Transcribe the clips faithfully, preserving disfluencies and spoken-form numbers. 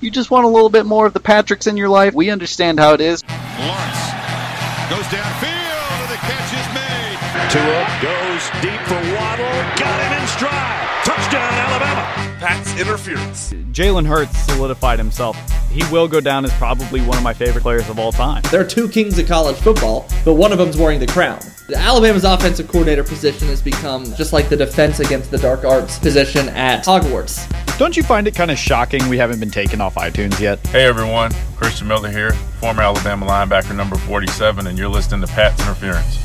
you just want a little bit more of the Patricks in your life. We understand how it is. Lawrence goes downfield, and the catch is made. Tua goes deep for Waddle, got him in stride. Touchdown, Alabama. Pat's Interference. Jalen Hurts solidified himself. He will go down as probably one of my favorite players of all time. There are two kings of college football, but one of them's wearing the crown. Alabama's offensive coordinator position has become just like the Defense Against the Dark Arts position at Hogwarts. Don't you find it kind of shocking we haven't been taken off iTunes yet? Hey everyone, Christian Miller here, former Alabama linebacker number forty-seven, and you're listening to Pat's Interference.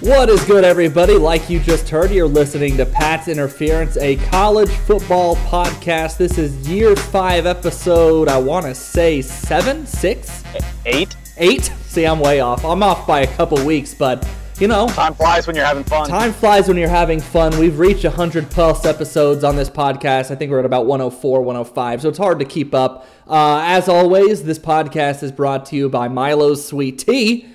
What is good, everybody? Like you just heard, you're listening to Pat's Interference, a college football podcast. This is year five, episode, I want to say seven, six? Eight. Eight? See, I'm way off. I'm off by a couple weeks, but, you know. Time flies when you're having fun. Time flies when you're having fun. We've reached one hundred plus episodes on this podcast. I think we're at about one oh four, one oh five, so it's hard to keep up. Uh, as always, this podcast is brought to you by Milo's Sweet Tea.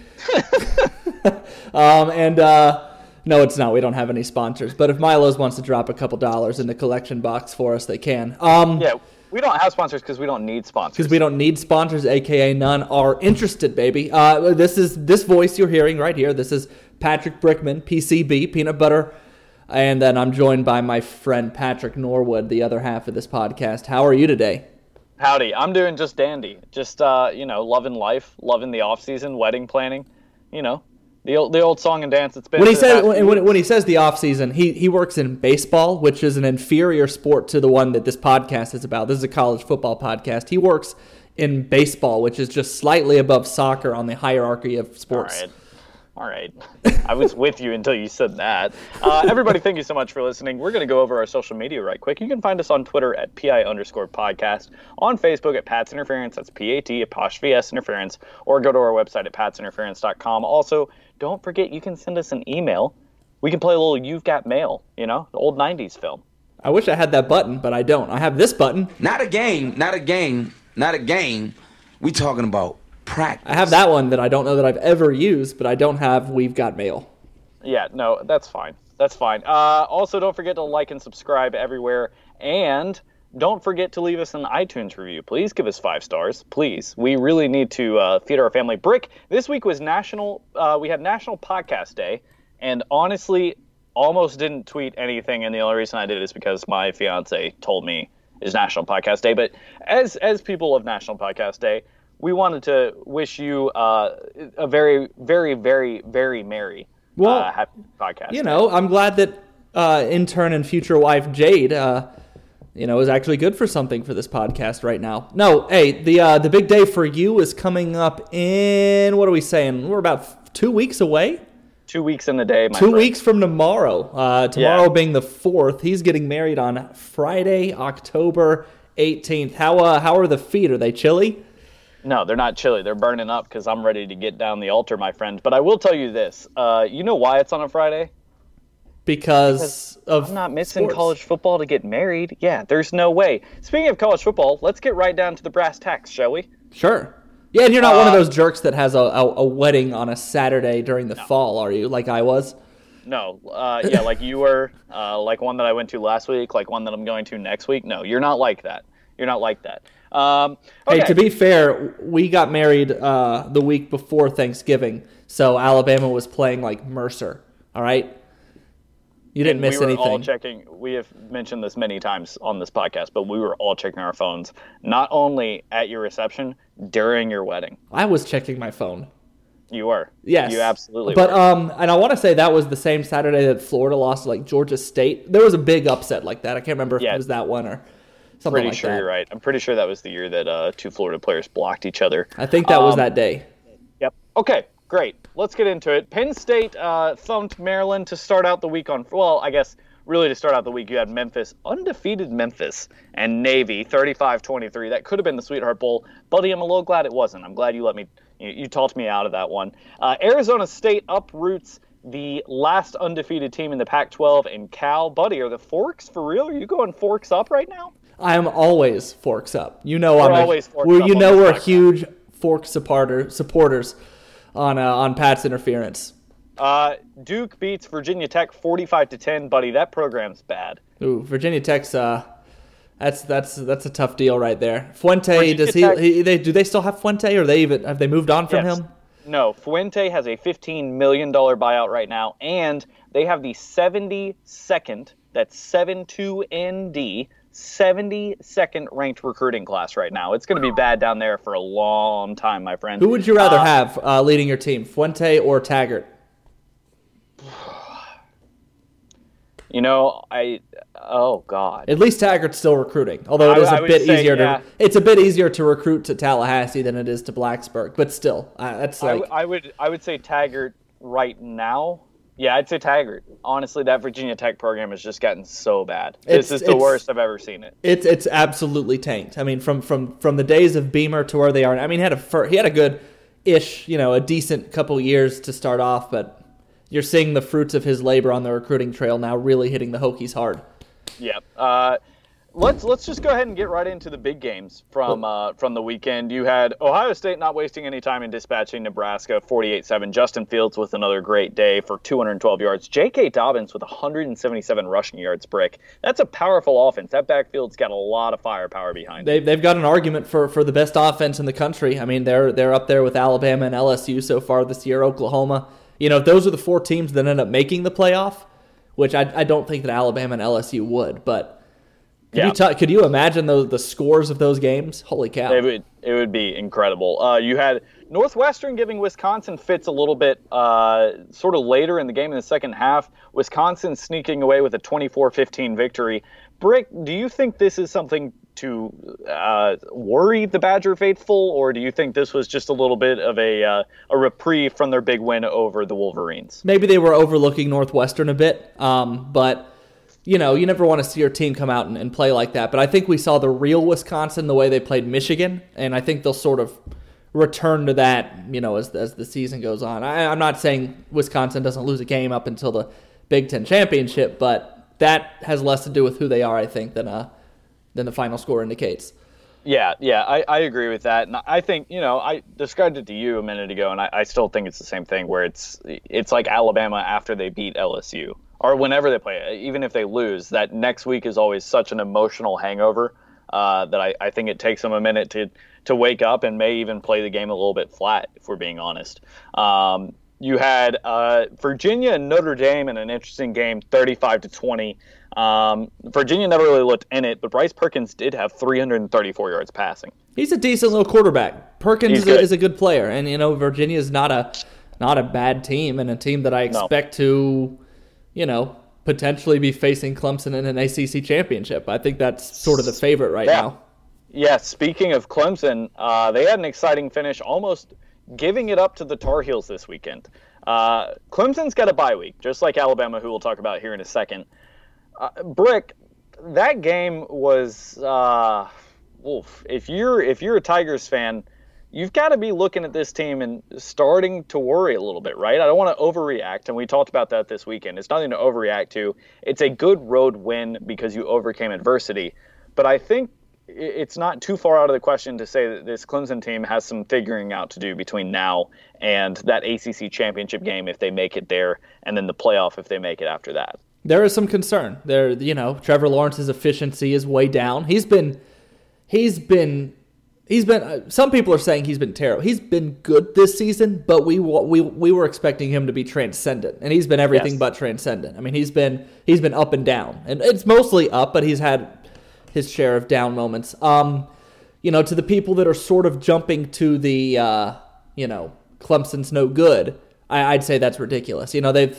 um, and uh, no, it's not. We don't have any sponsors. But if Milo's wants to drop a couple dollars in the collection box for us, they can. Um, yeah, we don't have sponsors because we don't need sponsors. Because we don't need sponsors, a k a none are interested, baby. Uh, this is this voice you're hearing right here. This is Patrick Brickman, P C B, Peanut Butter. And then I'm joined by my friend Patrick Norwood, the other half of this podcast. How are you today? Howdy. I'm doing just dandy. Just, uh, you know, loving life, loving the off season, wedding planning, you know. The old, the old song and dance. It's been when he says when, when he says the off season, he he works in baseball, which is an inferior sport to the one that this podcast is about. This is a college football podcast. He works in baseball, which is just slightly above soccer on the hierarchy of sports. All right. All right. I was with you until you said that. Uh, everybody, thank you so much for listening. We're going to go over our social media right quick. You can find us on Twitter at P I underscore podcast, on Facebook at Pat's Interference, that's P A T apostrophe S Interference, or go to our website at Pats Interference dot com. Also, don't forget, you can send us an email. We can play a little You've Got Mail, you know, the old nineties film. I wish I had that button, but I don't. I have this button. Not a game, not a game, not a game. We talking about practice. I have that one that I don't know that I've ever used, but I don't have We've Got Mail. Yeah, no, that's fine. That's fine. Uh, also, don't forget to like and subscribe everywhere. And don't forget to leave us an iTunes review. Please give us five stars. Please. We really need to uh, feed our family. Brick, this week was National, uh, we had National Podcast Day, and honestly, almost didn't tweet anything. And the only reason I did it is because my fiance told me it's National Podcast Day. But as as people of National Podcast Day, we wanted to wish you uh, a very, very, very, very merry well, uh, happy podcast. You know, I'm glad that uh, intern and future wife Jade, uh, you know, is actually good for something for this podcast right now. No, hey, the uh, the big day for you is coming up in, what are we saying? We're about two weeks away? Two weeks in the day, my Two friend. weeks from tomorrow. Uh, tomorrow yeah. being the fourth. He's getting married on Friday, October eighteenth. How uh, how are the feet? Are they chilly? No, they're not chilly. They're burning up because I'm ready to get down the altar, my friend. But I will tell you this. Uh, you know why it's on a Friday? Because, because of I'm not missing sports. College football to get married. Yeah, there's no way. Speaking of college football, let's get right down to the brass tacks, shall we? Sure. Yeah, and you're not uh, one of those jerks that has a, a, a wedding on a Saturday during the no. fall, are you, like I was? No. Uh, yeah, like you were, uh, like one that I went to last week, like one that I'm going to next week. No, you're not like that. You're not like that. Um, okay. Hey, to be fair, we got married uh, the week before Thanksgiving, so Alabama was playing like Mercer. All right, you didn't and miss we were anything. All checking. We have mentioned this many times on this podcast, but we were all checking our phones, not only at your reception, during your wedding. I was checking my phone. You were. Yes. You absolutely but, were. But um, and I want to say that was the same Saturday that Florida lost to like Georgia State. There was a big upset like that. I can't remember if yeah. it was that one or. Something pretty like sure that. You're right. I'm pretty sure that was the year that uh, two Florida players blocked each other. I think that um, was that day. Yep. Okay, great. Let's get into it. Penn State uh, thumped Maryland to start out the week on, well, I guess really to start out the week, you had Memphis, undefeated Memphis, and Navy, thirty-five twenty-three. That could have been the Sweetheart Bowl. Buddy, I'm a little glad it wasn't. I'm glad you let me, you, you talked me out of that one. Uh, Arizona State uproots the last undefeated team in the Pac twelve and Cal. Buddy, are the Forks for real? Are you going Forks up right now? I am always Forks up. You know we're I'm always a, forks we're, up you know we're huge Forks supporter, supporters on uh, on Pat's Interference. Uh, Duke beats Virginia Tech forty-five to ten, buddy. That program's bad. Ooh, Virginia Tech's uh, That's that's that's a tough deal right there. Fuente, does he, he? They do they still have Fuente, or they even have they moved on from yes. him? No, Fuente has a fifteen million dollars buyout right now, and they have the seventy-second, that's seven two N D, seventy-second ranked recruiting class right now. It's going to be bad down there for a long time, my friend. Who would you rather uh, have uh, leading your team, Fuente or Taggart? You know, I oh god. At least Taggart's still recruiting, although it is I, a I bit say, easier yeah. to. It's a bit easier to recruit to Tallahassee than it is to Blacksburg, but still, uh, that's like. I, w- I would I would say Taggart right now. Yeah, I'd say Taggart. Honestly, that Virginia Tech program has just gotten so bad. It's, this is the worst I've ever seen it. It's it's absolutely tanked. I mean, from from from the days of Beamer to where they are. I mean, he had a he had a good, ish, you know, a decent couple years to start off, but. You're seeing the fruits of his labor on the recruiting trail now, really hitting the Hokies hard. Yeah. Uh, let's let's just go ahead and get right into the big games from uh, from the weekend. You had Ohio State not wasting any time in dispatching Nebraska forty-eight seven. Justin Fields with another great day for two hundred twelve yards. J K. Dobbins with one hundred seventy-seven rushing yards. Brick. That's a powerful offense. That backfield's got a lot of firepower behind it. They've they've got an argument for for the best offense in the country. I mean, they're they're up there with Alabama and L S U so far this year. Oklahoma. You know, those are the four teams that end up making the playoff, which I, I don't think that Alabama and L S U would. But could, yeah. you, t- could you imagine the, the scores of those games? Holy cow. It would, it would be incredible. Uh, you had Northwestern giving Wisconsin fits a little bit uh, sort of later in the game in the second half. Wisconsin sneaking away with a twenty-four fifteen victory. Brick, do you think this is something to uh, worry the Badger faithful, or do you think this was just a little bit of a uh, a reprieve from their big win over the Wolverines? Maybe they were overlooking Northwestern a bit, um, but you know, you never want to see your team come out and, and play like that. But I think we saw the real Wisconsin the way they played Michigan, and I think they'll sort of return to that, you know, as, as the season goes on. I, I'm not saying Wisconsin doesn't lose a game up until the Big Ten Championship, but that has less to do with who they are, I think, than uh, than the final score indicates. Yeah, yeah, I, I agree with that. And I think, you know, I described it to you a minute ago, and I, I still think it's the same thing where it's it's like Alabama after they beat L S U, or whenever they play, even if they lose, that next week is always such an emotional hangover uh, that I, I think it takes them a minute to, to wake up and may even play the game a little bit flat, if we're being honest. Um, you had uh, Virginia and Notre Dame in an interesting game, thirty-five to twenty. Um, Virginia never really looked in it, but Bryce Perkins did have three hundred thirty-four yards passing. He's a decent little quarterback. Perkins is a, is a good player, and you know Virginia is not a not a bad team, and a team that I expect no. to, you know, potentially be facing Clemson in an A C C championship. I think that's sort of the favorite right yeah. now. Yeah. Speaking of Clemson, uh, they had an exciting finish, almost giving it up to the Tar Heels this weekend. Uh, Clemson's got a bye week, just like Alabama, who we'll talk about here in a second. Uh, Brick, that game was, uh, oof. If you're if you're a Tigers fan, you've got to be looking at this team and starting to worry a little bit, right? I don't want to overreact, and we talked about that this weekend. It's nothing to overreact to. It's a good road win because you overcame adversity. But I think it's not too far out of the question to say that this Clemson team has some figuring out to do between now and that A C C championship game if they make it there, and then the playoff if they make it after that. There is some concern there. You know, Trevor Lawrence's efficiency is way down. He's been, he's been, he's been. Uh, some people are saying he's been terrible. He's been good this season, but we we we were expecting him to be transcendent, and he's been everything yes. but transcendent. I mean, he's been he's been up and down, and it's mostly up, but he's had his share of down moments. Um, you know, to the people that are sort of jumping to the, uh, you know, Clemson's no good. I, I'd say that's ridiculous. You know, they've.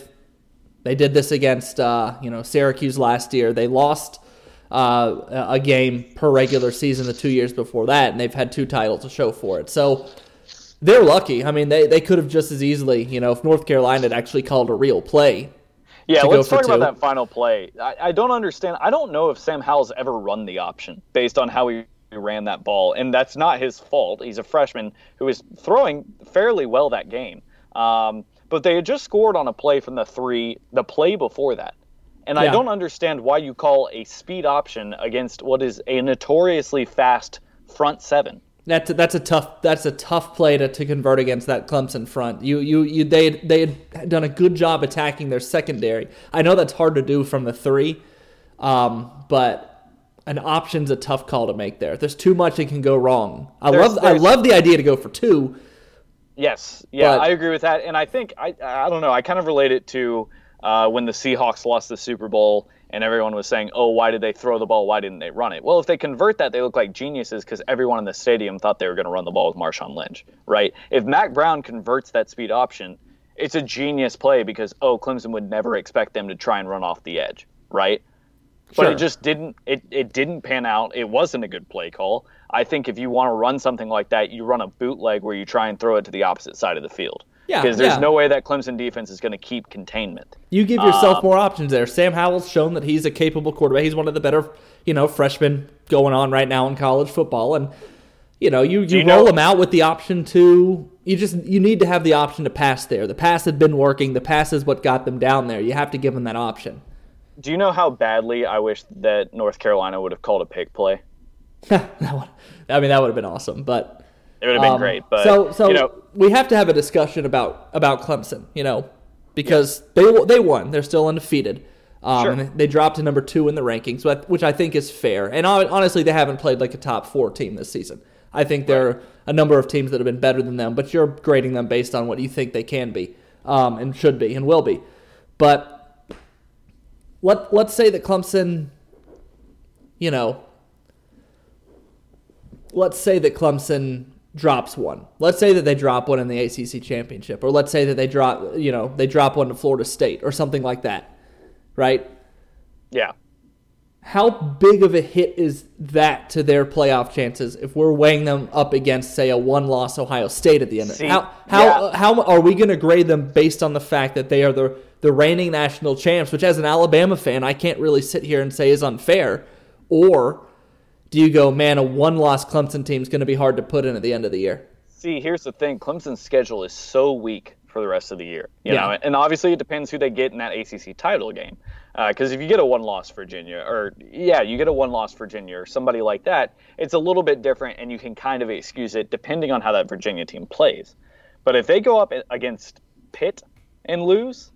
They did this against, uh, you know, Syracuse last year. They lost uh, a game per regular season the two years before that, and they've had two titles to show for it. So they're lucky. I mean, they, they could have just as easily, you know, if North Carolina had actually called a real play. Yeah, let's talk two. about that final play. I, I don't understand. I don't know if Sam Howell's ever run the option based on how he ran that ball, and that's not his fault. He's a freshman who is throwing fairly well that game. Um But they had just scored on a play from the three, the play before that. And yeah. I don't understand why you call a speed option against what is a notoriously fast front seven. That's a, that's a tough that's a tough play to, to convert against that Clemson front. You you you they they had done a good job attacking their secondary. I know that's hard to do from the three, um, but an option's a tough call to make there. There's too much that can go wrong. I there's, love there's, I love the idea to go for two. Yes, yeah, but I agree with that. And I think, I I don't know, I kind of relate it to uh, when the Seahawks lost the Super Bowl and everyone was saying, oh, why did they throw the ball? Why didn't they run it? Well, if they convert that, they look like geniuses because everyone in the stadium thought they were going to run the ball with Marshawn Lynch, right? If Mack Brown converts that speed option, it's a genius play because, oh, Clemson would never expect them to try and run off the edge, right? Sure. But it just didn't it, it didn't pan out. It wasn't a good play call. I think if you want to run something like that, you run a bootleg where you try and throw it to the opposite side of the field. Yeah, because there's yeah. no way that Clemson defense is going to keep containment. You give yourself um, more options there. Sam Howell's shown that he's a capable quarterback. He's one of the better, you know, freshmen going on right now in college football. And, you know, you, you, you roll know, him out with the option to – you just you need to have the option to pass there. The pass had been working. The pass is what got them down there. You have to give them that option. Do you know how badly I wish that North Carolina would have called a pick play? that would, I mean, that would have been awesome, but it would have been um, great. But so, so you know, we have to have a discussion about about Clemson, you know, because yeah. they they won. They're still undefeated. Um, sure. And they dropped to number two in the rankings, which I think is fair. And honestly, they haven't played like a top four team this season. I think there right. are a number of teams that have been better than them, but you're grading them based on what you think they can be, um, and should be, and will be. But Let, let's say that Clemson, you know, let's say that Clemson drops one. Let's say that they drop one in the A C C championship, or let's say that they drop, you know, they drop one to Florida State or something like that, right? Yeah. How big of a hit is that to their playoff chances if we're weighing them up against, say, a one-loss Ohio State at the end of it? How how, yeah. how are we going to grade them based on the fact that they are the the reigning national champs, which as an Alabama fan, I can't really sit here and say is unfair? Or do you go, man, a one-loss Clemson team is going to be hard to put in at the end of the year? See, here's the thing. Clemson's schedule is so weak for the rest of the year. You yeah. know, and obviously it depends who they get in that A C C title game. Because uh, if you get a one-loss Virginia, or yeah, you get a one-loss Virginia or somebody like that, it's a little bit different, and you can kind of excuse it depending on how that Virginia team plays. But if they go up against Pitt and lose,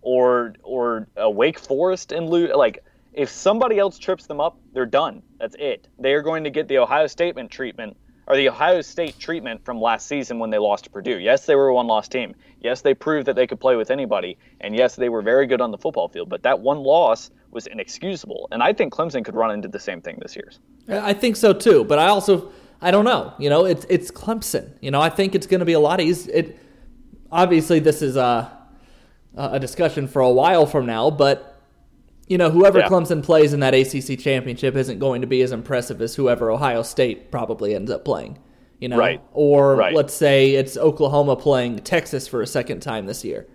or or a Wake Forest and lose, like if somebody else trips them up, they're done. That's it. They are going to get the Ohio State treatment. Or the Ohio State treatment from last season when they lost to Purdue. Yes, they were a one-loss team. Yes, they proved that they could play with anybody. And yes, they were very good on the football field. But that one loss was inexcusable. And I think Clemson could run into the same thing this year. I think so, too. But I also, I don't know. You know, it's it's Clemson. You know, I think it's going to be a lot easier. It, obviously, this is a, a discussion for a while from now. But, you know, whoever yeah. Clemson plays in that A C C championship isn't going to be as impressive as whoever Ohio State probably ends up playing, you know. Right. Or right. let's say it's Oklahoma playing Texas for a second time this year.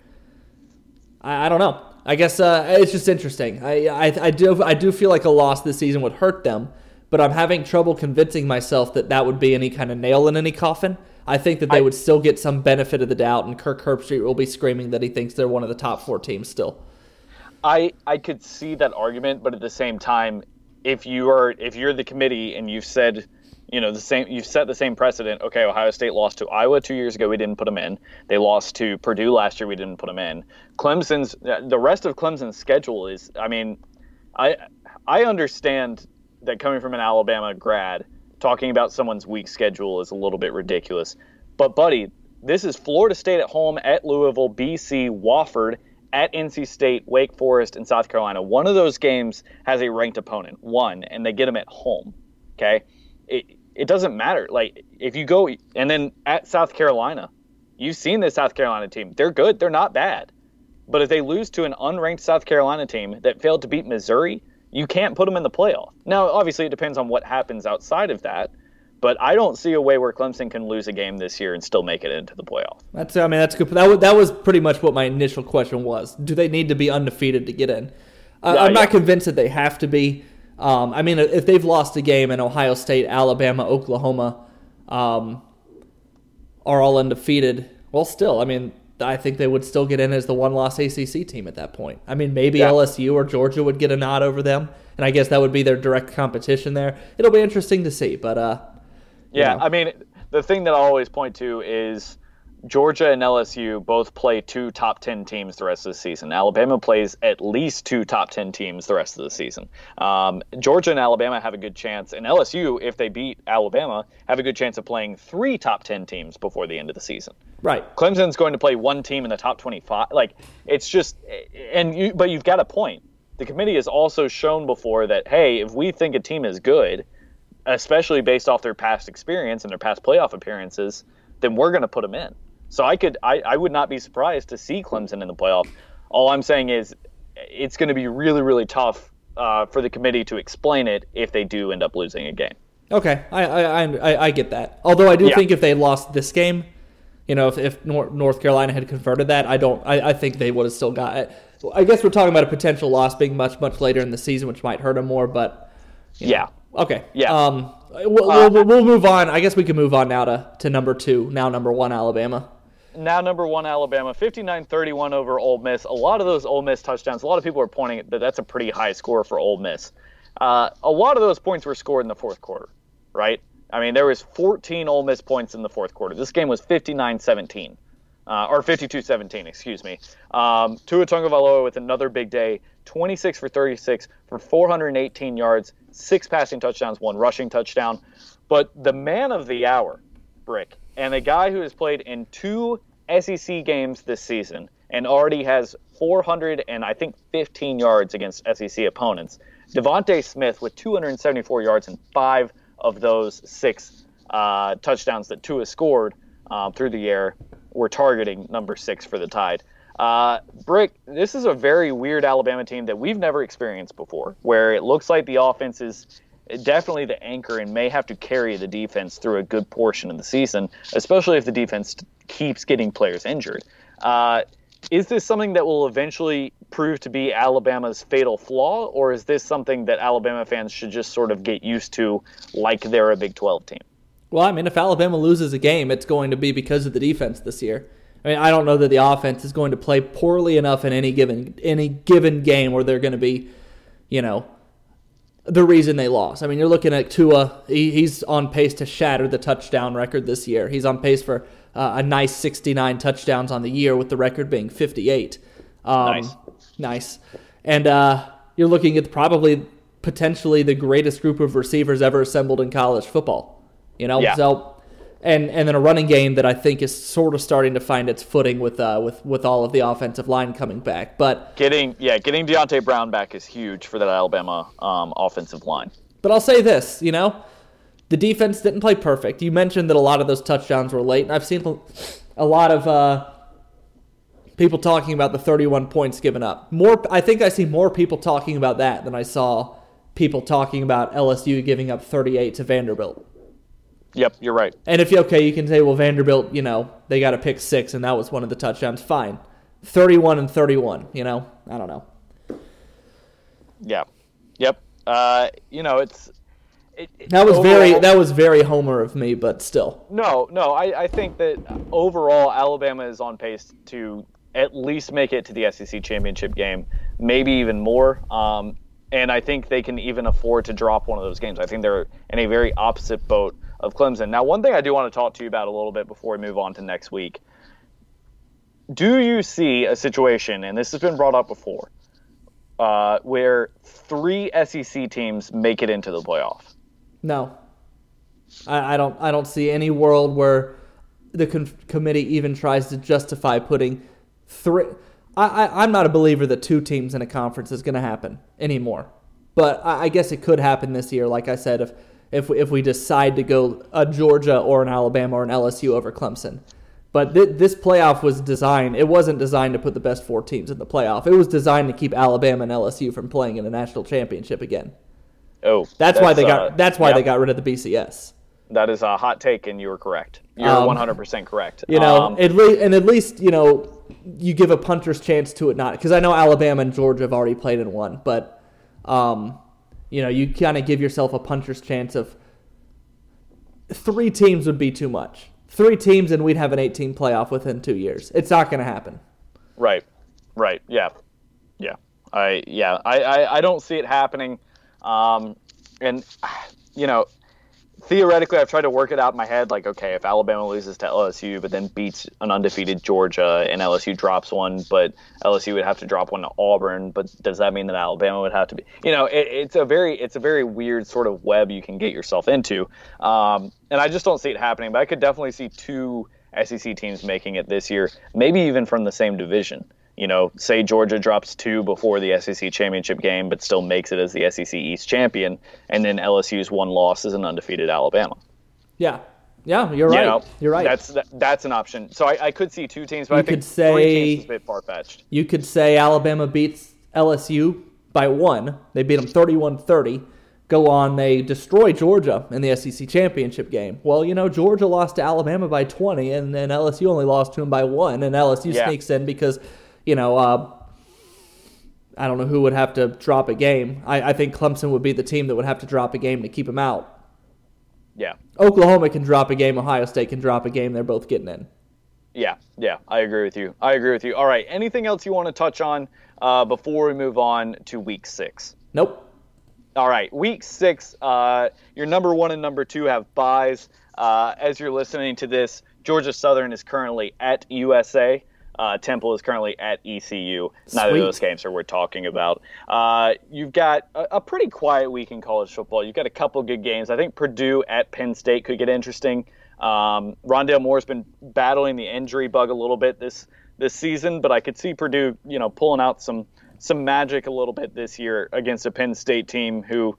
I, I don't know. I guess uh, it's just interesting. I, I I do I do feel like a loss this season would hurt them, but I'm having trouble convincing myself that that would be any kind of nail in any coffin. I think that they I, would still get some benefit of the doubt, and Kirk Herbstreit will be screaming that he thinks they're one of the top four teams still. I, I could see that argument, but at the same time, if you are if you're the committee and you've said, you know, the same you've set the same precedent. Okay, Ohio State lost to Iowa two years ago. We didn't put them in. They lost to Purdue last year. We didn't put them in. Clemson's the rest of Clemson's schedule is. I mean, I I understand that coming from an Alabama grad, talking about someone's weak schedule is a little bit ridiculous. But buddy, this is Florida State at home, at Louisville, B C, Wofford, at N C State, Wake Forest, and South Carolina. One of those games has a ranked opponent, one, and they get them at home, okay? It it doesn't matter. Like, if you go – and then at South Carolina, you've seen this South Carolina team. They're good. They're not bad. But if they lose to an unranked South Carolina team that failed to beat Missouri, you can't put them in the playoff. Now, obviously, it depends on what happens outside of that. But I don't see a way where Clemson can lose a game this year and still make it into the playoff. That's, I mean, that's good. That was, that was pretty much what my initial question was. Do they need to be undefeated to get in? Uh, yeah, I'm not yeah. convinced that they have to be. Um, I mean, if they've lost a game and Ohio State, Alabama, Oklahoma um, are all undefeated, well, still, I mean, I think they would still get in as the one-loss A C C team at that point. I mean, maybe yeah. L S U or Georgia would get a nod over them, and I guess that would be their direct competition there. It'll be interesting to see, but... Uh, Yeah, I mean, the thing that I always point to is Georgia and L S U both play two top ten teams the rest of the season. Alabama plays at least two top ten teams the rest of the season. Um, Georgia and Alabama have a good chance, and L S U, if they beat Alabama, have a good chance of playing three top ten teams before the end of the season. Right. Clemson's going to play one team in the top twenty-five. Like, it's just, and you, but you've got a point. The committee has also shown before that, hey, if we think a team is good, especially based off their past experience and their past playoff appearances, then we're going to put them in. So I could, I, I would not be surprised to see Clemson in the playoff. All I'm saying is it's going to be really, really tough uh, for the committee to explain it if they do end up losing a game. Okay, I I, I, I get that. Although I do yeah. think if they lost this game, you know, if, if North Carolina had converted that, I don't. I, I think they would have still got it. I guess we're talking about a potential loss being much, much later in the season, which might hurt them more. But yeah. Know. Okay. Yeah. Um, we'll, uh, we'll, we'll move on. I guess we can move on now to, to number two, now number one, Alabama. Now number one, Alabama, fifty-nine thirty-one over Ole Miss. A lot of those Ole Miss touchdowns, a lot of people are pointing at that that's a pretty high score for Ole Miss. Uh, a lot of those points were scored in the fourth quarter, right? I mean, there was fourteen Ole Miss points in the fourth quarter. This game was fifty-nine seventeen, uh, or fifty-two seventeen, excuse me. Um, Tua Tagovailoa with another big day, twenty-six for thirty-six for four hundred eighteen yards, six passing touchdowns, one rushing touchdown. But the man of the hour, Brick, and a guy who has played in two S E C games this season and already has four hundred and I think fifteen yards against S E C opponents, Devontae Smith with two hundred seventy-four yards and five of those six uh, touchdowns that Tua scored uh, through the air were targeting number six for the Tide. Uh, Brick, this is a very weird Alabama team that we've never experienced before, where it looks like the offense is definitely the anchor and may have to carry the defense through a good portion of the season, especially if the defense keeps getting players injured. Uh, is this something that will eventually prove to be Alabama's fatal flaw, or is this something that Alabama fans should just sort of get used to like they're a Big twelve team? Well, I mean, if Alabama loses a game, it's going to be because of the defense this year. I mean, I don't know that the offense is going to play poorly enough in any given any given game where they're going to be, you know, the reason they lost. I mean, you're looking at Tua. He, he's on pace to shatter the touchdown record this year. He's on pace for uh, a nice sixty-nine touchdowns on the year, with the record being fifty-eight. Um, nice. Nice. And uh, you're looking at probably potentially the greatest group of receivers ever assembled in college football. You know, yeah. so... And and then a running game that I think is sort of starting to find its footing with uh with, with all of the offensive line coming back. But getting yeah getting Deontay Brown back is huge for that Alabama um, offensive line. But I'll say this, you know, the defense didn't play perfect. You mentioned that a lot of those touchdowns were late, and I've seen a lot of uh, people talking about the thirty-one points given up. More, I think I see more people talking about that than I saw people talking about L S U giving up thirty-eight to Vanderbilt. Yep, you're right. And if you're okay, you can say, well, Vanderbilt, you know, they got a pick six, and that was one of the touchdowns. Fine. thirty-one and thirty-one, you know? I don't know. Yeah. Yep. Uh, you know, it's... It, it, that was overall, very that was very Homer of me, but still. No, no, I, I think that overall Alabama is on pace to at least make it to the S E C championship game, maybe even more. Um, and I think they can even afford to drop one of those games. I think they're in a very opposite boat of Clemson. Now, one thing I do want to talk to you about a little bit before we move on to next week. Do you see a situation, and this has been brought up before, uh, where three S E C teams make it into the playoff? No, I, I don't. I don't see any world where the con- committee even tries to justify putting three. I, I, I'm not a believer that two teams in a conference is going to happen anymore. But I, I guess it could happen this year. Like I said, if. If we, if we decide to go a Georgia or an Alabama or an L S U over Clemson. But th- this playoff was designed, it wasn't designed to put the best four teams in the playoff. It was designed to keep Alabama and L S U from playing in a national championship again. Oh, that's, that's why they got uh, that's why yeah. they got rid of the B C S. That is a hot take, and you were correct. You're um, one hundred percent correct. You know, um, at le- and at least, you know, you give a punter's chance to it not, because I know Alabama and Georgia have already played in one, but um you know, you kind of give yourself a puncher's chance of three teams would be too much. Three teams and we'd have an eight-team playoff within two years. It's not going to happen. Right, right, yeah, yeah. I yeah, I, I, I don't see it happening. Um, and, you know, theoretically, I've tried to work it out in my head, like, okay, if Alabama loses to L S U but then beats an undefeated Georgia and L S U drops one, but L S U would have to drop one to Auburn, but does that mean that Alabama would have to be, you know, it, it's a very it's a very weird sort of web you can get yourself into. Um, and I just don't see it happening, but I could definitely see two S E C teams making it this year, maybe even from the same division. You know, say Georgia drops two before the S E C championship game, but still makes it as the S E C East champion, and then L S U's one loss is an undefeated Alabama. Yeah, yeah, you're right. You know, you're right. That's that, that's an option. So I, I could see two teams, but you I think could say, three teams is a bit far fetched. You could say Alabama beats L S U by one. They beat them thirty-one thirty. Go on, they destroy Georgia in the S E C championship game. Well, you know, Georgia lost to Alabama by twenty, and then L S U only lost to them by one, and L S U yeah. sneaks in because. You know, uh, I don't know who would have to drop a game. I, I think Clemson would be the team that would have to drop a game to keep him out. Yeah. Oklahoma can drop a game. Ohio State can drop a game. They're both getting in. Yeah, yeah, I agree with you. I agree with you. All right, anything else you want to touch on uh, before we move on to week six? Nope. All right, week six, uh, your number one and number two have byes. Uh, as you're listening to this, Georgia Southern is currently at U S A. Uh, Temple is currently at E C U. Sweet. Neither of those games are worth talking about. Uh, you've got a, a pretty quiet week in college football. You've got a couple good games. I think Purdue at Penn State could get interesting. Um, Rondale Moore's been battling the injury bug a little bit this this season, but I could see Purdue, you know, pulling out some some magic a little bit this year against a Penn State team who,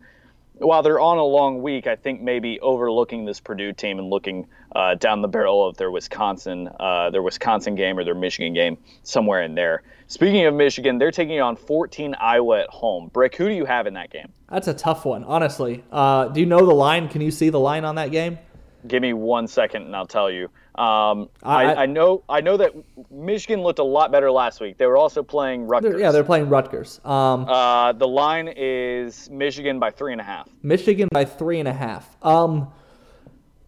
while they're on a long week, I think maybe overlooking this Purdue team and looking uh, down the barrel of their Wisconsin, uh, their Wisconsin game or their Michigan game, somewhere in there. Speaking of Michigan, they're taking on fourteen Iowa at home. Brick, who do you have in that game? That's a tough one, honestly. Uh, do you know the line? Can you see the line on that game? Give me one second and I'll tell you. Um, I, I, I know I know that Michigan looked a lot better last week. They were also playing Rutgers. They're, yeah, they're playing Rutgers. Um, uh, the line is Michigan by three and a half. Michigan by three and a half. Um,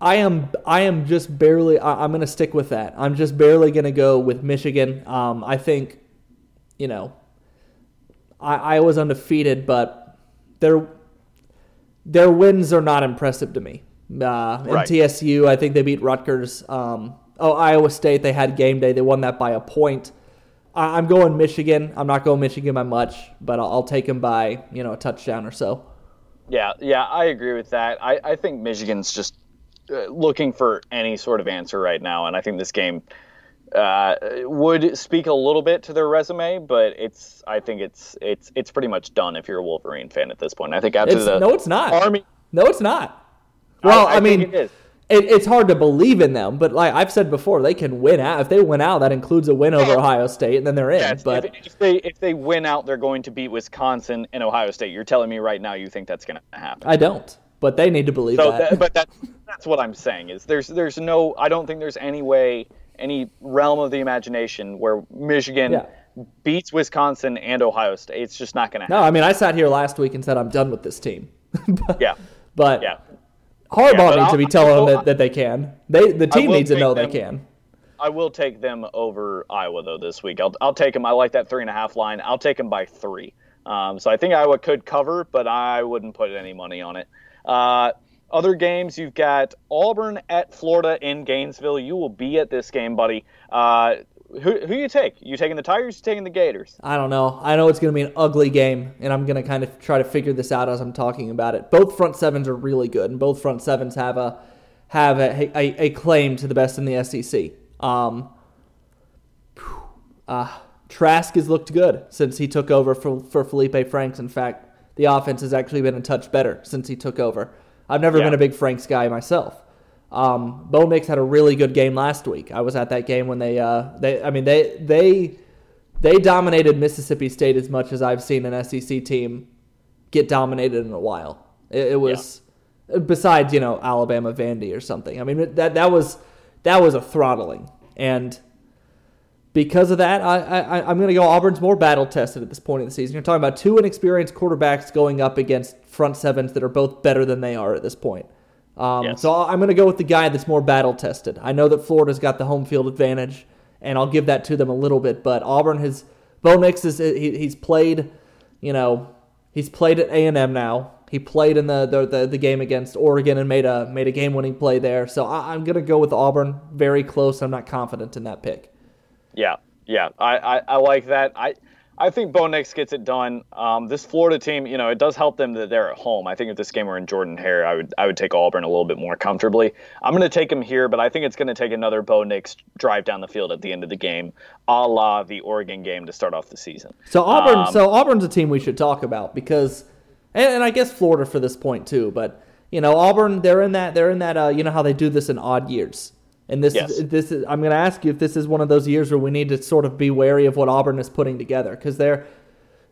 I am I am just barely. I, I'm going to stick with that. I'm just barely going to go with Michigan. Um, I think, you know, I, I was undefeated, but their their wins are not impressive to me. Uh, right. M T S U, I think they beat Rutgers. Um, oh, Iowa State, they had game day. They won that by a point. I- I'm going Michigan. I'm not going Michigan by much, but I'll, I'll take them by, you know, a touchdown or so. Yeah, yeah, I agree with that. I, I think Michigan's just uh, looking for any sort of answer right now, and I think this game uh, would speak a little bit to their resume, but it's I think it's it's it's pretty much done if you're a Wolverine fan at this point. I think after it's, the no, it's not Army. No, it's not. Well, I, I, I mean, it is. It, it's hard to believe in them, but like I've said before, they can win out. If they win out, that includes a win over Ohio State, and then they're in. Yes, but if, if they if they win out, they're going to beat Wisconsin and Ohio State. You're telling me right now you think that's going to happen? I don't, but they need to believe so that. that. But that's that's what I'm saying is there's there's no. I don't think there's any way, any realm of the imagination where Michigan. Yeah. beats Wisconsin and Ohio State. It's just not going to happen. No, I mean I sat here last week and said I'm done with this team. but, yeah, but yeah. Harbaugh yeah, needs to be telling them that, that they can. They the team needs to know them, they can. I will take them over Iowa though this week. I'll I'll take them. I like that three and a half line. I'll take them by three. Um, so I think Iowa could cover, but I wouldn't put any money on it. Uh, other games you've got Auburn at Florida in Gainesville. You will be at this game, buddy. Uh, who who you take? You taking the Tigers? You taking the Gators? I don't know. I know it's going to be an ugly game, and I'm going to kind of try to figure this out as I'm talking about it. Both front sevens are really good, and both front sevens have a have a a, a claim to the best in the S E C. Um, uh, Trask has looked good since he took over for for Felipe Franks. In fact, the offense has actually been a touch better since he took over. I've never yeah. been a big Franks guy myself. Um, Bo Nix had a really good game last week. I was at that game when they, uh, they, I mean, they, they, they dominated Mississippi State as much as I've seen an S E C team get dominated in a while. It, it was yeah. besides, you know, Alabama, Vandy or something. I mean, that, that was, that was a throttling. And because of that, I, I, I'm going to go Auburn's more battle tested at this point in the season. You're talking about two inexperienced quarterbacks going up against front sevens that are both better than they are at this point. Um, yes. So I'm going to go with the guy that's more battle-tested. I know that Florida's got the home field advantage, and I'll give that to them a little bit. But Auburn has – Bo Nix, is, he, he's played, you know, He's played at A and M now. He played in the the, the, the game against Oregon and made a made a game-winning play there. So I, I'm going to go with Auburn. Very close. I'm not confident in that pick. Yeah, yeah. I, I, I like that. I I think Bo Nix gets it done. Um, this Florida team, you know, it does help them that they're at home. I think if this game were in Jordan-Hare, I would I would take Auburn a little bit more comfortably. I'm going to take them here, but I think it's going to take another Bo Nix drive down the field at the end of the game, a la the Oregon game to start off the season. So Auburn, um, so Auburn's a team we should talk about because, and, and I guess Florida for this point too. But you know, Auburn, they're in that they're in that uh, you know how they do this in odd years. And this, yes. is, this is, I'm going to ask you if this is one of those years where we need to sort of be wary of what Auburn is putting together because they're,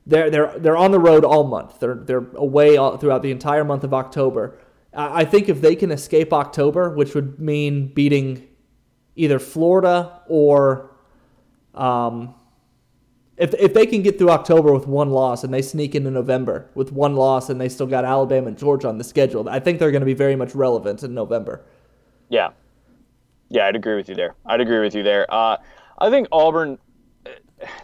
they're, they're, they're on the road all month. They're, they're away all, throughout the entire month of October. I, I think if they can escape October, which would mean beating either Florida or, um, if if they can get through October with one loss and they sneak into November with one loss and they still got Alabama and Georgia on the schedule, I think they're going to be very much relevant in November. Yeah. Yeah, I'd agree with you there. I'd agree with you there. Uh, I think Auburn,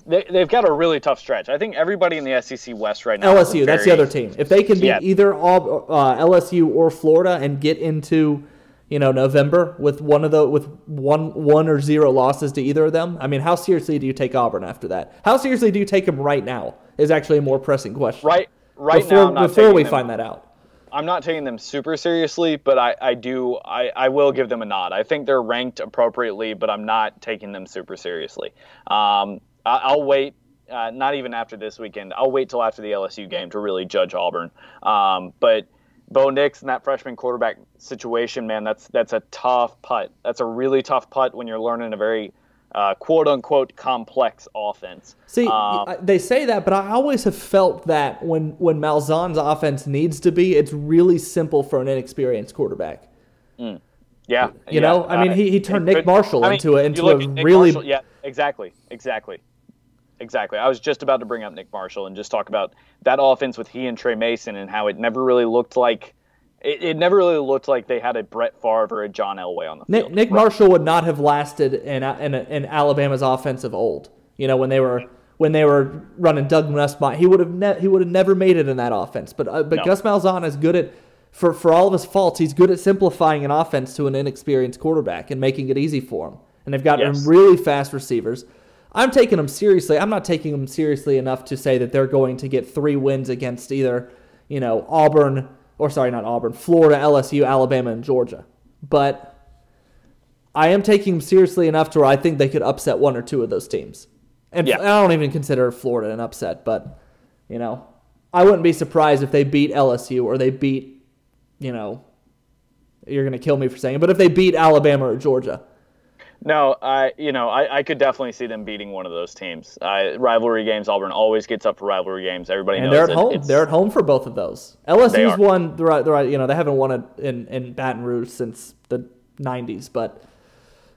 they, they've got a really tough stretch. I think everybody in the S E C West right now. L S U, very, that's the other team. If they can beat yeah. either Aub, uh, L S U or Florida and get into, you know, November with one of the with one one or zero losses to either of them, I mean, how seriously do you take Auburn after that? How seriously do you take them right now? Is actually a more pressing question. Right, right before, now. I'm not before we them. find that out. I'm not taking them super seriously, but I, I do I, I will give them a nod. I think they're ranked appropriately, but I'm not taking them super seriously. Um, I, I'll wait, uh, not even after this weekend. I'll wait till after the L S U game to really judge Auburn. Um, but Bo Nix and that freshman quarterback situation, man, that's that's a tough putt. That's a really tough putt when you're learning a very uh, quote unquote complex offense. See, um, they say that, but I always have felt that when, when Malzahn's offense needs to be, it's really simple for an inexperienced quarterback. Mm, yeah. You yeah, know, I mean, he, he turned Nick could, Marshall I mean, into a, into a really, Marshall, yeah, exactly. Exactly. Exactly. I was just about to bring up Nick Marshall and just talk about that offense with he and Trey Mason and how it never really looked like, It, it never really looked like they had a Brett Favre or a John Elway on the field. Nick, Nick right. Marshall would not have lasted in, in in Alabama's offense of old. You know, when they were when they were running Doug Nussmeier, he would have ne- he would have never made it in that offense. But uh, but no. Gus Malzahn is good at for for all of his faults. He's good at simplifying an offense to an inexperienced quarterback and making it easy for him. And they've got yes. really fast receivers. I'm taking them seriously. I'm not taking them seriously enough to say that they're going to get three wins against either, you know, Auburn. Or sorry, not Auburn, Florida, L S U, Alabama, and Georgia. But I am taking them seriously enough to where I think they could upset one or two of those teams. And yeah. I don't even consider Florida an upset, but, you know, I wouldn't be surprised if they beat L S U or they beat, you know, you're going to kill me for saying it, but if they beat Alabama or Georgia. No, I you know I, I could definitely see them beating one of those teams. Uh, rivalry games, Auburn always gets up for rivalry games. Everybody knows and they're at it, home. They're at home for both of those. L S U's won the right, the right. You know they haven't won it in, in Baton Rouge since the nineties, but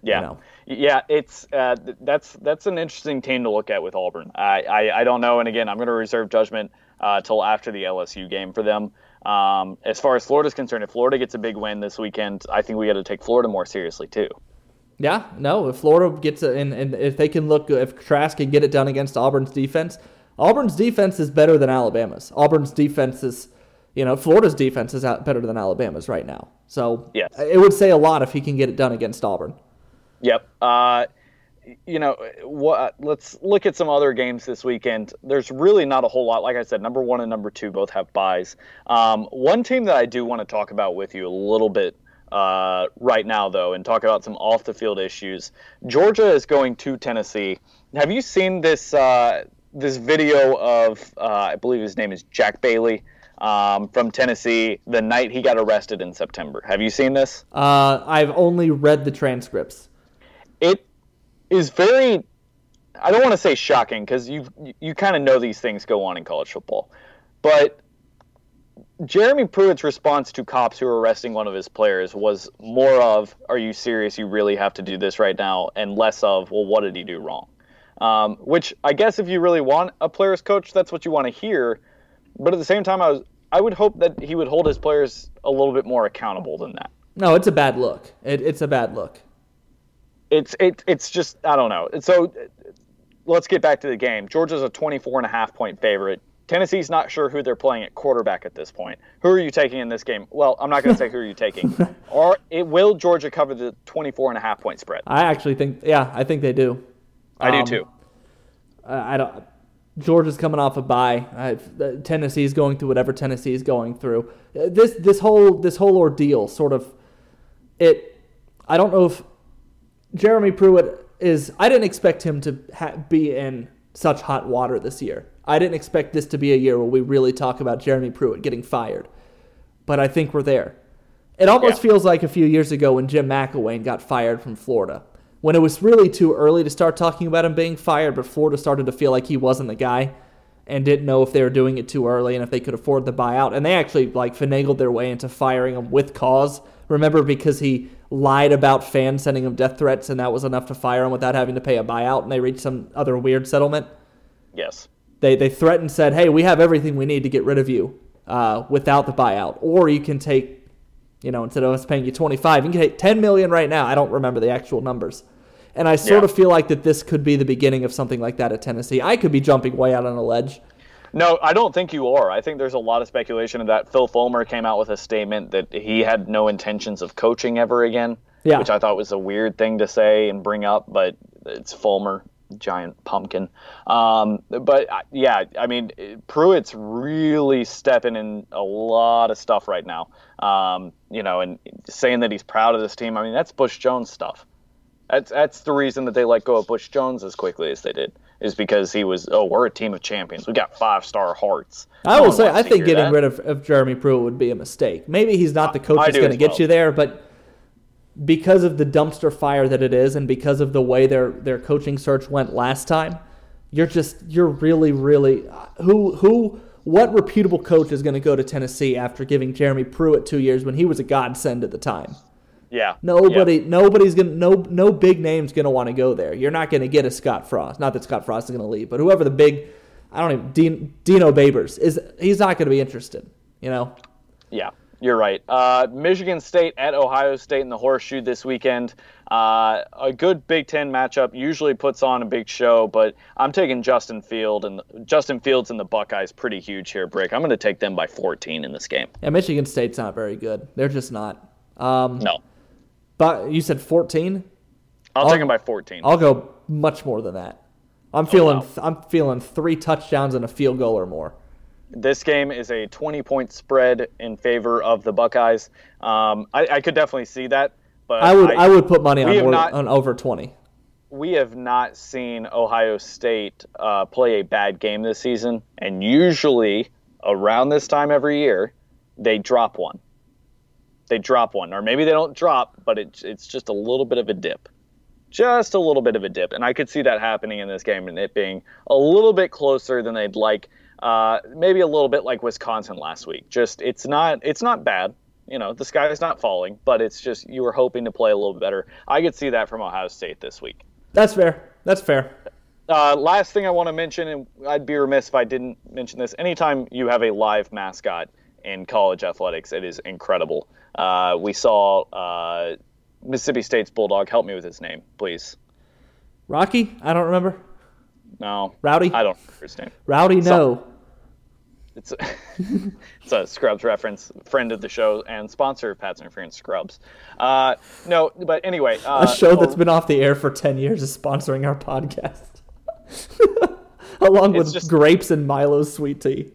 yeah, you know. yeah, it's uh, that's that's an interesting team to look at with Auburn. I I, I don't know, and again, I'm going to reserve judgment uh, till after the L S U game for them. Um, as far as Florida's concerned, if Florida gets a big win this weekend, I think we got to take Florida more seriously too. Yeah, no, if Florida gets it, and, and if they can look, if Trask can get it done against Auburn's defense, Auburn's defense is better than Alabama's. Auburn's defense is, you know, Florida's defense is out better than Alabama's right now. So yes. It would say a lot if he can get it done against Auburn. Yep. Uh, you know, wh- let's look at some other games this weekend. There's really not a whole lot. Like I said, number one and number two both have byes. Um, one team that I do want to talk about with you a little bit Uh, right now, though, and talk about some off-the-field issues. Georgia is going to Tennessee. Have you seen this uh, this video of, uh, I believe his name is Jack Bailey um, from Tennessee, the night he got arrested in September? Have you seen this? Uh, I've only read the transcripts. It is very, I don't want to say shocking, because you you kind of know these things go on in college football, but Jeremy Pruitt's response to cops who were arresting one of his players was more of, are you serious? You really have to do this right now? And less of, well, what did he do wrong? Um, which I guess if you really want a player's coach, that's what you want to hear. But at the same time, I was I would hope that he would hold his players a little bit more accountable than that. No, it's a bad look. It, it's a bad look. It's it, it's just, I don't know. So let's get back to the game. Georgia's a twenty-four and a half point favorite Tennessee's not sure who they're playing at quarterback at this point. Who are you taking in this game? Well, I'm not going to say who are you taking. Or it will Georgia cover the twenty-four and a half point spread? I actually think, yeah, I think they do. I um, do too. I don't. Georgia's coming off a bye. I've, Tennessee's going through whatever Tennessee's going through. This this whole this whole ordeal sort of it. I don't know if Jeremy Pruitt is. I didn't expect him to ha- be in such hot water this year. I didn't expect this to be a year where we really talk about Jeremy Pruitt getting fired. But I think we're there. It almost yeah. feels like a few years ago when Jim McElwain got fired from Florida, when it was really too early to start talking about him being fired, but Florida started to feel like he wasn't the guy and didn't know if they were doing it too early and if they could afford the buyout. And they actually like finagled their way into firing him with cause. Remember, because he lied about fans sending him death threats, and that was enough to fire him without having to pay a buyout, and they reached some other weird settlement? Yes. They they threatened, said, hey, we have everything we need to get rid of you uh, without the buyout. Or you can take, you know, instead of us paying you twenty-five, you can take ten million dollars right now. I don't remember the actual numbers. And I sort yeah. of feel like that this could be the beginning of something like that at Tennessee. I could be jumping way out on a ledge. No, I don't think you are. I think there's a lot of speculation of that. Phil Fulmer came out with a statement that he had no intentions of coaching ever again, yeah. which I thought was a weird thing to say and bring up, but it's Fulmer. Giant pumpkin. Um, but yeah, I mean, Pruitt's really stepping in a lot of stuff right now. Um, you know, and saying that he's proud of this team. I mean, that's Bush Jones stuff. That's that's the reason that they let go of Bush Jones as quickly as they did, is because he was, oh, we're a team of champions. We got five-star hearts. I will no say, I think getting that. rid of, of Jeremy Pruitt would be a mistake. Maybe he's not the coach I, that's going to get well. you there, but because of the dumpster fire that it is and because of the way their, their coaching search went last time, you're just, you're really, really, who, who, what reputable coach is going to go to Tennessee after giving Jeremy Pruitt two years when he was a godsend at the time? Yeah. Nobody, yeah. nobody's going to, no, no big name's going to want to go there. You're not going to get a Scott Frost. Not that Scott Frost is going to leave, but whoever the big, I don't even, Dino, Dino Babers is, he's not going to be interested, you know? Yeah. You're right. Uh, Michigan State at Ohio State in the Horseshoe this weekend. Uh, a good Big Ten matchup usually puts on a big show, but I'm taking Justin Field and Justin Fields and the Buckeyes pretty huge here, Brick. I'm going to take them by fourteen in this game. Yeah, Michigan State's not very good. They're just not. Um, no. But you said fourteen? I'll, I'll take them by fourteen. I'll go much more than that. I'm feeling. Oh, wow. I'm feeling three touchdowns and a field goal or more. This game is a twenty-point spread in favor of the Buckeyes. Um, I, I could definitely see that, but I would I, I would put money on, more, not, on over twenty. We have not seen Ohio State uh, play a bad game this season, and usually around this time every year, they drop one. They drop one, or maybe they don't drop, but it, it's just a little bit of a dip. Just a little bit of a dip, and I could see that happening in this game and it being a little bit closer than they'd like. Uh, maybe a little bit like Wisconsin last week. Just it's not it's not bad. You know, the sky is not falling, but it's just you were hoping to play a little bit better. I could see that from Ohio State this week. That's fair. That's fair. Uh, last thing I want to mention, and I'd be remiss if I didn't mention this. Anytime you have a live mascot in college athletics, it is incredible. Uh, we saw uh, Mississippi State's Bulldog. Help me with his name, please. Rocky? I don't remember. No. Rowdy? I don't remember his name. Rowdy, no. So, it's, a, it's a Scrubs reference, friend of the show, and sponsor of Pat's Interference, Scrubs. Uh, no, but anyway. Uh, a show that's or, been off the air for ten years is sponsoring our podcast. Along with just, grapes and Milo's Sweet Tea.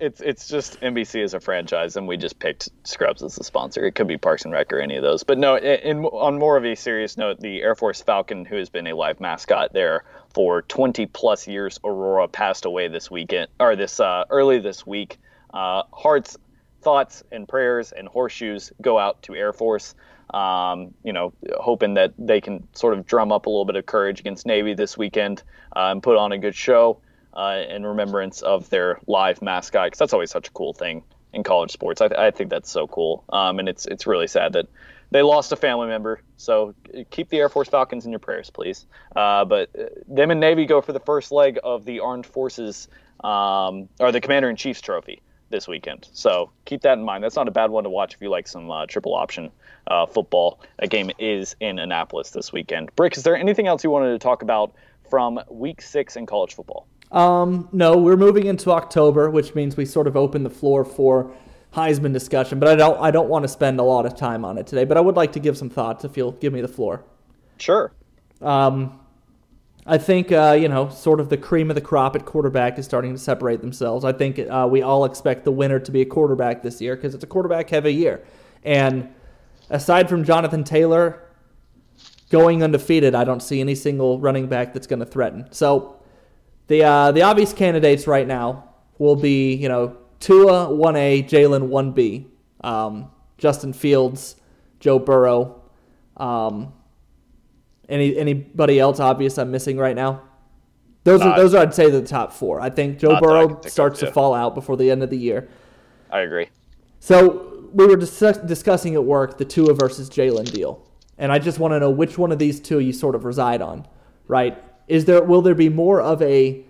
It's it's just N B C as a franchise, and we just picked Scrubs as the sponsor. It could be Parks and Rec or any of those. But no, in, in, on more of a serious note, the Air Force Falcon, who has been a live mascot there for twenty-plus years, Aurora passed away this weekend, or this uh, early this week. Uh, hearts, thoughts, and prayers and horseshoes go out to Air Force, um, you know, hoping that they can sort of drum up a little bit of courage against Navy this weekend uh, and put on a good show. Uh, in remembrance of their live mascot, because that's always such a cool thing in college sports. I, th- I think that's so cool, um, and it's it's really sad that they lost a family member. So keep the Air Force Falcons in your prayers, please. Uh, but them and Navy go for the first leg of the Armed Forces um, or the Commander in Chief's Trophy this weekend. So keep that in mind. That's not a bad one to watch if you like some uh, triple option uh, football. That game is in Annapolis this weekend. Brick, is there anything else you wanted to talk about from Week Six in college football? Um, no, we're moving into October, which means we sort of open the floor for Heisman discussion, but I don't I don't want to spend a lot of time on it today, but I would like to give some thoughts if you'll give me the floor. Sure. Um, I think, uh, you know, sort of the cream of the crop at quarterback is starting to separate themselves. I think uh, we all expect the winner to be a quarterback this year because it's a quarterback-heavy year. And aside from Jonathan Taylor going undefeated, I don't see any single running back that's going to threaten. So the uh, the obvious candidates right now will be, you know, Tua one A, Jalen one B, um, Justin Fields, Joe Burrow. Um, any anybody else obvious I'm missing right now? Those not, are those are I'd say the top four. I think Joe Burrow starts to fall out before the end of the year. I agree. So we were dis- discussing at work the Tua versus Jalen deal, and I just want to know which one of these two you sort of reside on, right? Is there will there be more of a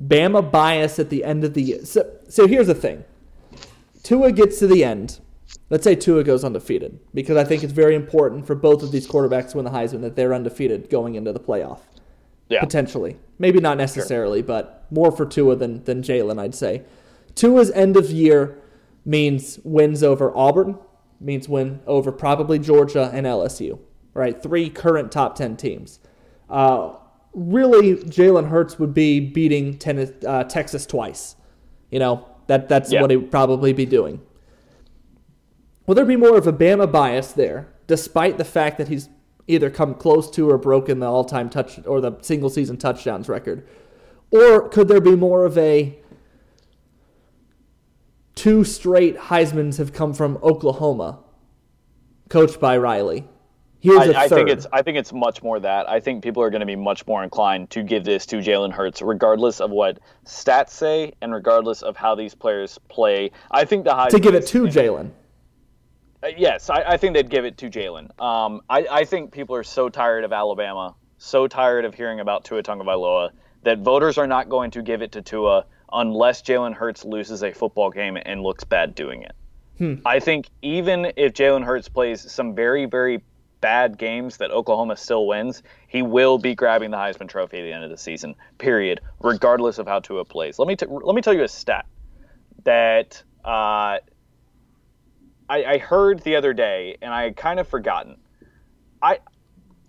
Bama bias at the end of the year? So, so here's the thing. Tua gets to the end. Let's say Tua goes undefeated, because I think it's very important for both of these quarterbacks to win the Heisman that they're undefeated going into the playoff. Yeah. Potentially. Maybe not necessarily, sure. But more for Tua than, than Jalen, I'd say. Tua's end of year means wins over Auburn, means win over probably Georgia and L S U, right? Three current top ten teams. Uh, really, Jalen Hurts would be beating ten, uh, Texas twice. You know, that that's yeah. what he would probably be doing. Will there be more of a Bama bias there, despite the fact that he's either come close to or broken the all-time touch or the single-season touchdowns record? Or could there be more of a two straight Heismans have come from Oklahoma, coached by Riley? Here's a I, I third. think it's I think it's much more that. I think people are going to be much more inclined to give this to Jalen Hurts, regardless of what stats say and regardless of how these players play. I think the Heisman to give it to Jalen. Yes, I, I think they'd give it to Jalen. Um, I, I think people are so tired of Alabama, so tired of hearing about Tua Tagovailoa, that voters are not going to give it to Tua unless Jalen Hurts loses a football game and looks bad doing it. Hmm. I think even if Jalen Hurts plays some very, very bad games that Oklahoma still wins, he will be grabbing the Heisman Trophy at the end of the season, period, regardless of how Tua plays. Let me, t- let me tell you a stat that... Uh, I heard the other day, and I had kind of forgotten. I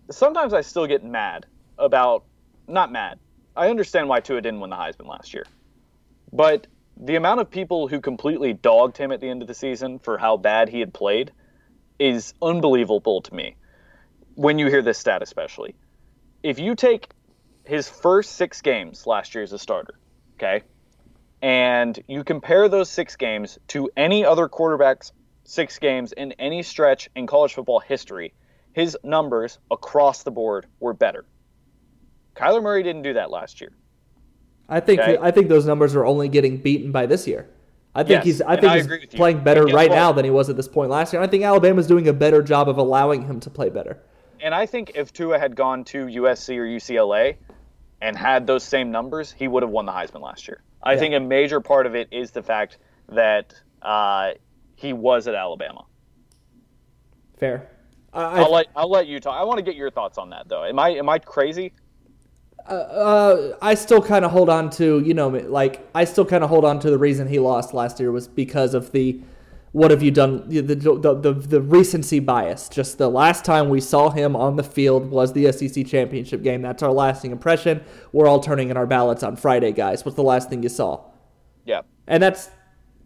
sometimes I still get mad about not mad. I understand why Tua didn't win the Heisman last year, but the amount of people who completely dogged him at the end of the season for how bad he had played is unbelievable to me. When you hear this stat, especially if you take his first six games last year as a starter, okay, and you compare those six games to any other quarterback's six games in any stretch in college football history, his numbers across the board were better. Kyler Murray didn't do that last year. I think okay? I think those numbers are only getting beaten by this year. I think yes, he's I think I he's playing better right well, now than he was at this point last year. And I think Alabama's doing a better job of allowing him to play better. And I think if Tua had gone to U S C or U C L A and had those same numbers, he would have won the Heisman last year. I yeah. think a major part of it is the fact that uh, he was at Alabama. Fair. I, I'll let I'll let you talk. I want to get your thoughts on that, though. Am I am I crazy? Uh, uh, I still kind of hold on to you know like I still kind of hold on to the reason he lost last year was because of the what have you done the the the, the, the recency bias. Just the last time we saw him on the field was the S E C championship game. That's our lasting impression. We're all turning in our ballots on Friday, guys. What's the last thing you saw? Yeah. And that's.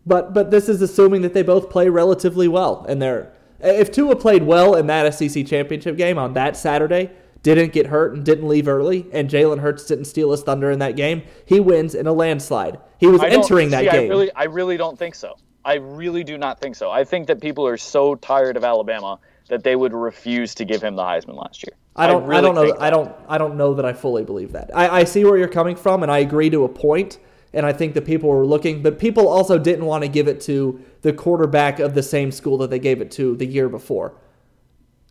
But but this is assuming that they both play relatively well. And they're, if Tua played well in that S E C championship game on that Saturday, didn't get hurt and didn't leave early, and Jalen Hurts didn't steal his thunder in that game, he wins in a landslide. He was entering that see, game. I really, I really don't think so. I really do not think so. I think that people are so tired of Alabama that they would refuse to give him the Heisman last year. I don't I, really I don't know that, I don't I don't know that I fully believe that. I, I see where you're coming from, and I agree to a point. And I think that people were looking, but people also didn't want to give it to the quarterback of the same school that they gave it to the year before.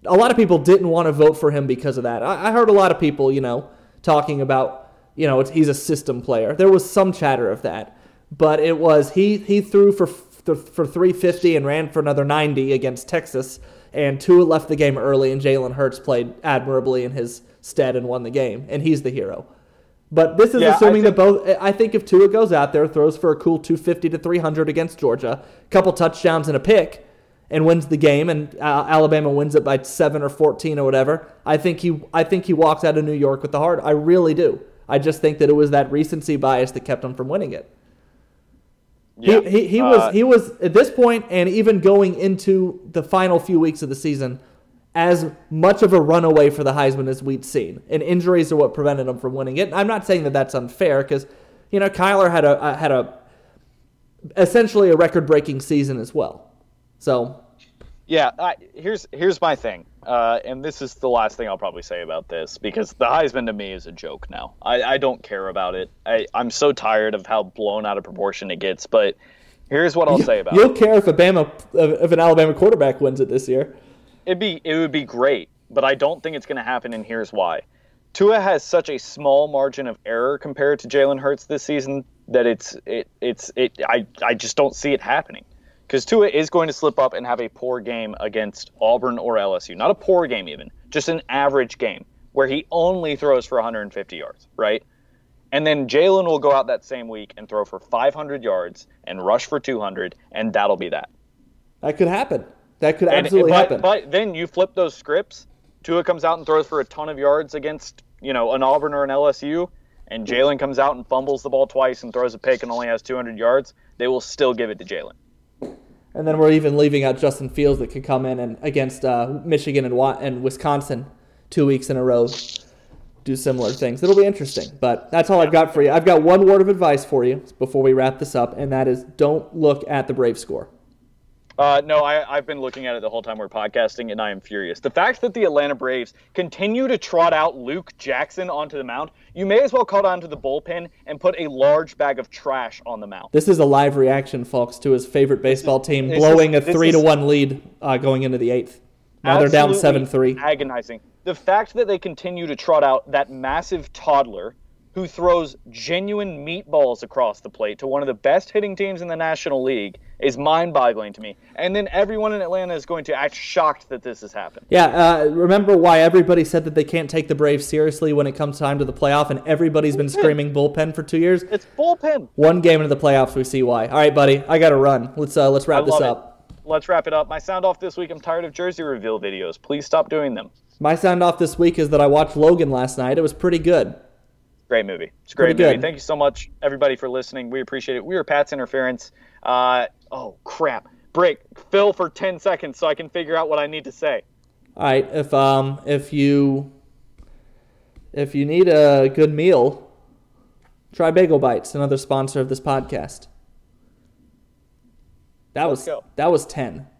A lot of people didn't want to vote for him because of that. I heard a lot of people, you know, talking about, you know, it's, he's a system player. There was some chatter of that, but it was he he threw for for three fifty and ran for another ninety against Texas, and Tua left the game early, and Jalen Hurts played admirably in his stead and won the game, and he's the hero. But this is yeah, assuming think, that both. I think if Tua goes out there, throws for a cool two fifty to three hundred against Georgia, a couple touchdowns and a pick, and wins the game, and uh, Alabama wins it by seven or fourteen or whatever, I think he. I think he walks out of New York with the heart. I really do. I just think that it was that recency bias that kept him from winning it. Yeah, he he, he uh, was he was at this point, and even going into the final few weeks of the season, as much of a runaway for the Heisman as we'd seen. And injuries are what prevented him from winning it. And I'm not saying that that's unfair because, you know, Kyler had a uh, had a essentially a record-breaking season as well. So, yeah, I, here's here's my thing. Uh, and this is the last thing I'll probably say about this because the Heisman to me is a joke now. I, I don't care about it. I, I'm so tired of how blown out of proportion it gets. But here's what I'll you, say about you'll it. You'll care if, Alabama, if an Alabama quarterback wins it this year. It'd be, it would be great, but I don't think it's going to happen, and here's why. Tua has such a small margin of error compared to Jalen Hurts this season that it's it it's it I, I just don't see it happening because Tua is going to slip up and have a poor game against Auburn or L S U. Not a poor game even, just an average game where he only throws for one hundred fifty yards, right? And then Jalen will go out that same week and throw for five hundred yards and rush for two hundred, and that'll be that. That could happen. That could absolutely and, but, happen. But then you flip those scripts. Tua comes out and throws for a ton of yards against, you know, an Auburn or an L S U, and Jalen comes out and fumbles the ball twice and throws a pick and only has two hundred yards. They will still give it to Jalen. And then we're even leaving out Justin Fields that could come in and against uh, Michigan and and Wisconsin two weeks in a row do similar things. It'll be interesting. But that's all I've got for you. I've got one word of advice for you before we wrap this up, and that is don't look at the Brave score. Uh, no, I, I've been looking at it the whole time we're podcasting, and I am furious. The fact that the Atlanta Braves continue to trot out Luke Jackson onto the mound, you may as well call down to the bullpen and put a large bag of trash on the mound. This is a live reaction, folks, to his favorite baseball is, team blowing is, a three to one is, lead uh, going into the eighth. Now they're down seven three. Agonizing. The fact that they continue to trot out that massive toddler who throws genuine meatballs across the plate to one of the best hitting teams in the National League is mind-boggling to me. And then everyone in Atlanta is going to act shocked that this has happened. Yeah, uh, remember why everybody said that they can't take the Braves seriously when it comes time to the playoff, and everybody's bullpen. been screaming bullpen for two years? It's bullpen. One game into the playoffs, we see why. All right, buddy, I got to run. Let's uh, let's wrap this up. It. Let's wrap it up. My sound off this week, I'm tired of jersey reveal videos. Please stop doing them. My sound off this week is that I watched Logan last night. It was pretty good. Great movie. It's a great movie. Thank you so much, everybody, for listening. We appreciate it. We are Pat's Interference. Uh, oh, crap. Break. Phil for ten seconds so I can figure out what I need to say. All right. If um if you if you need a good meal, try Bagel Bites, another sponsor of this podcast. That was that was ten.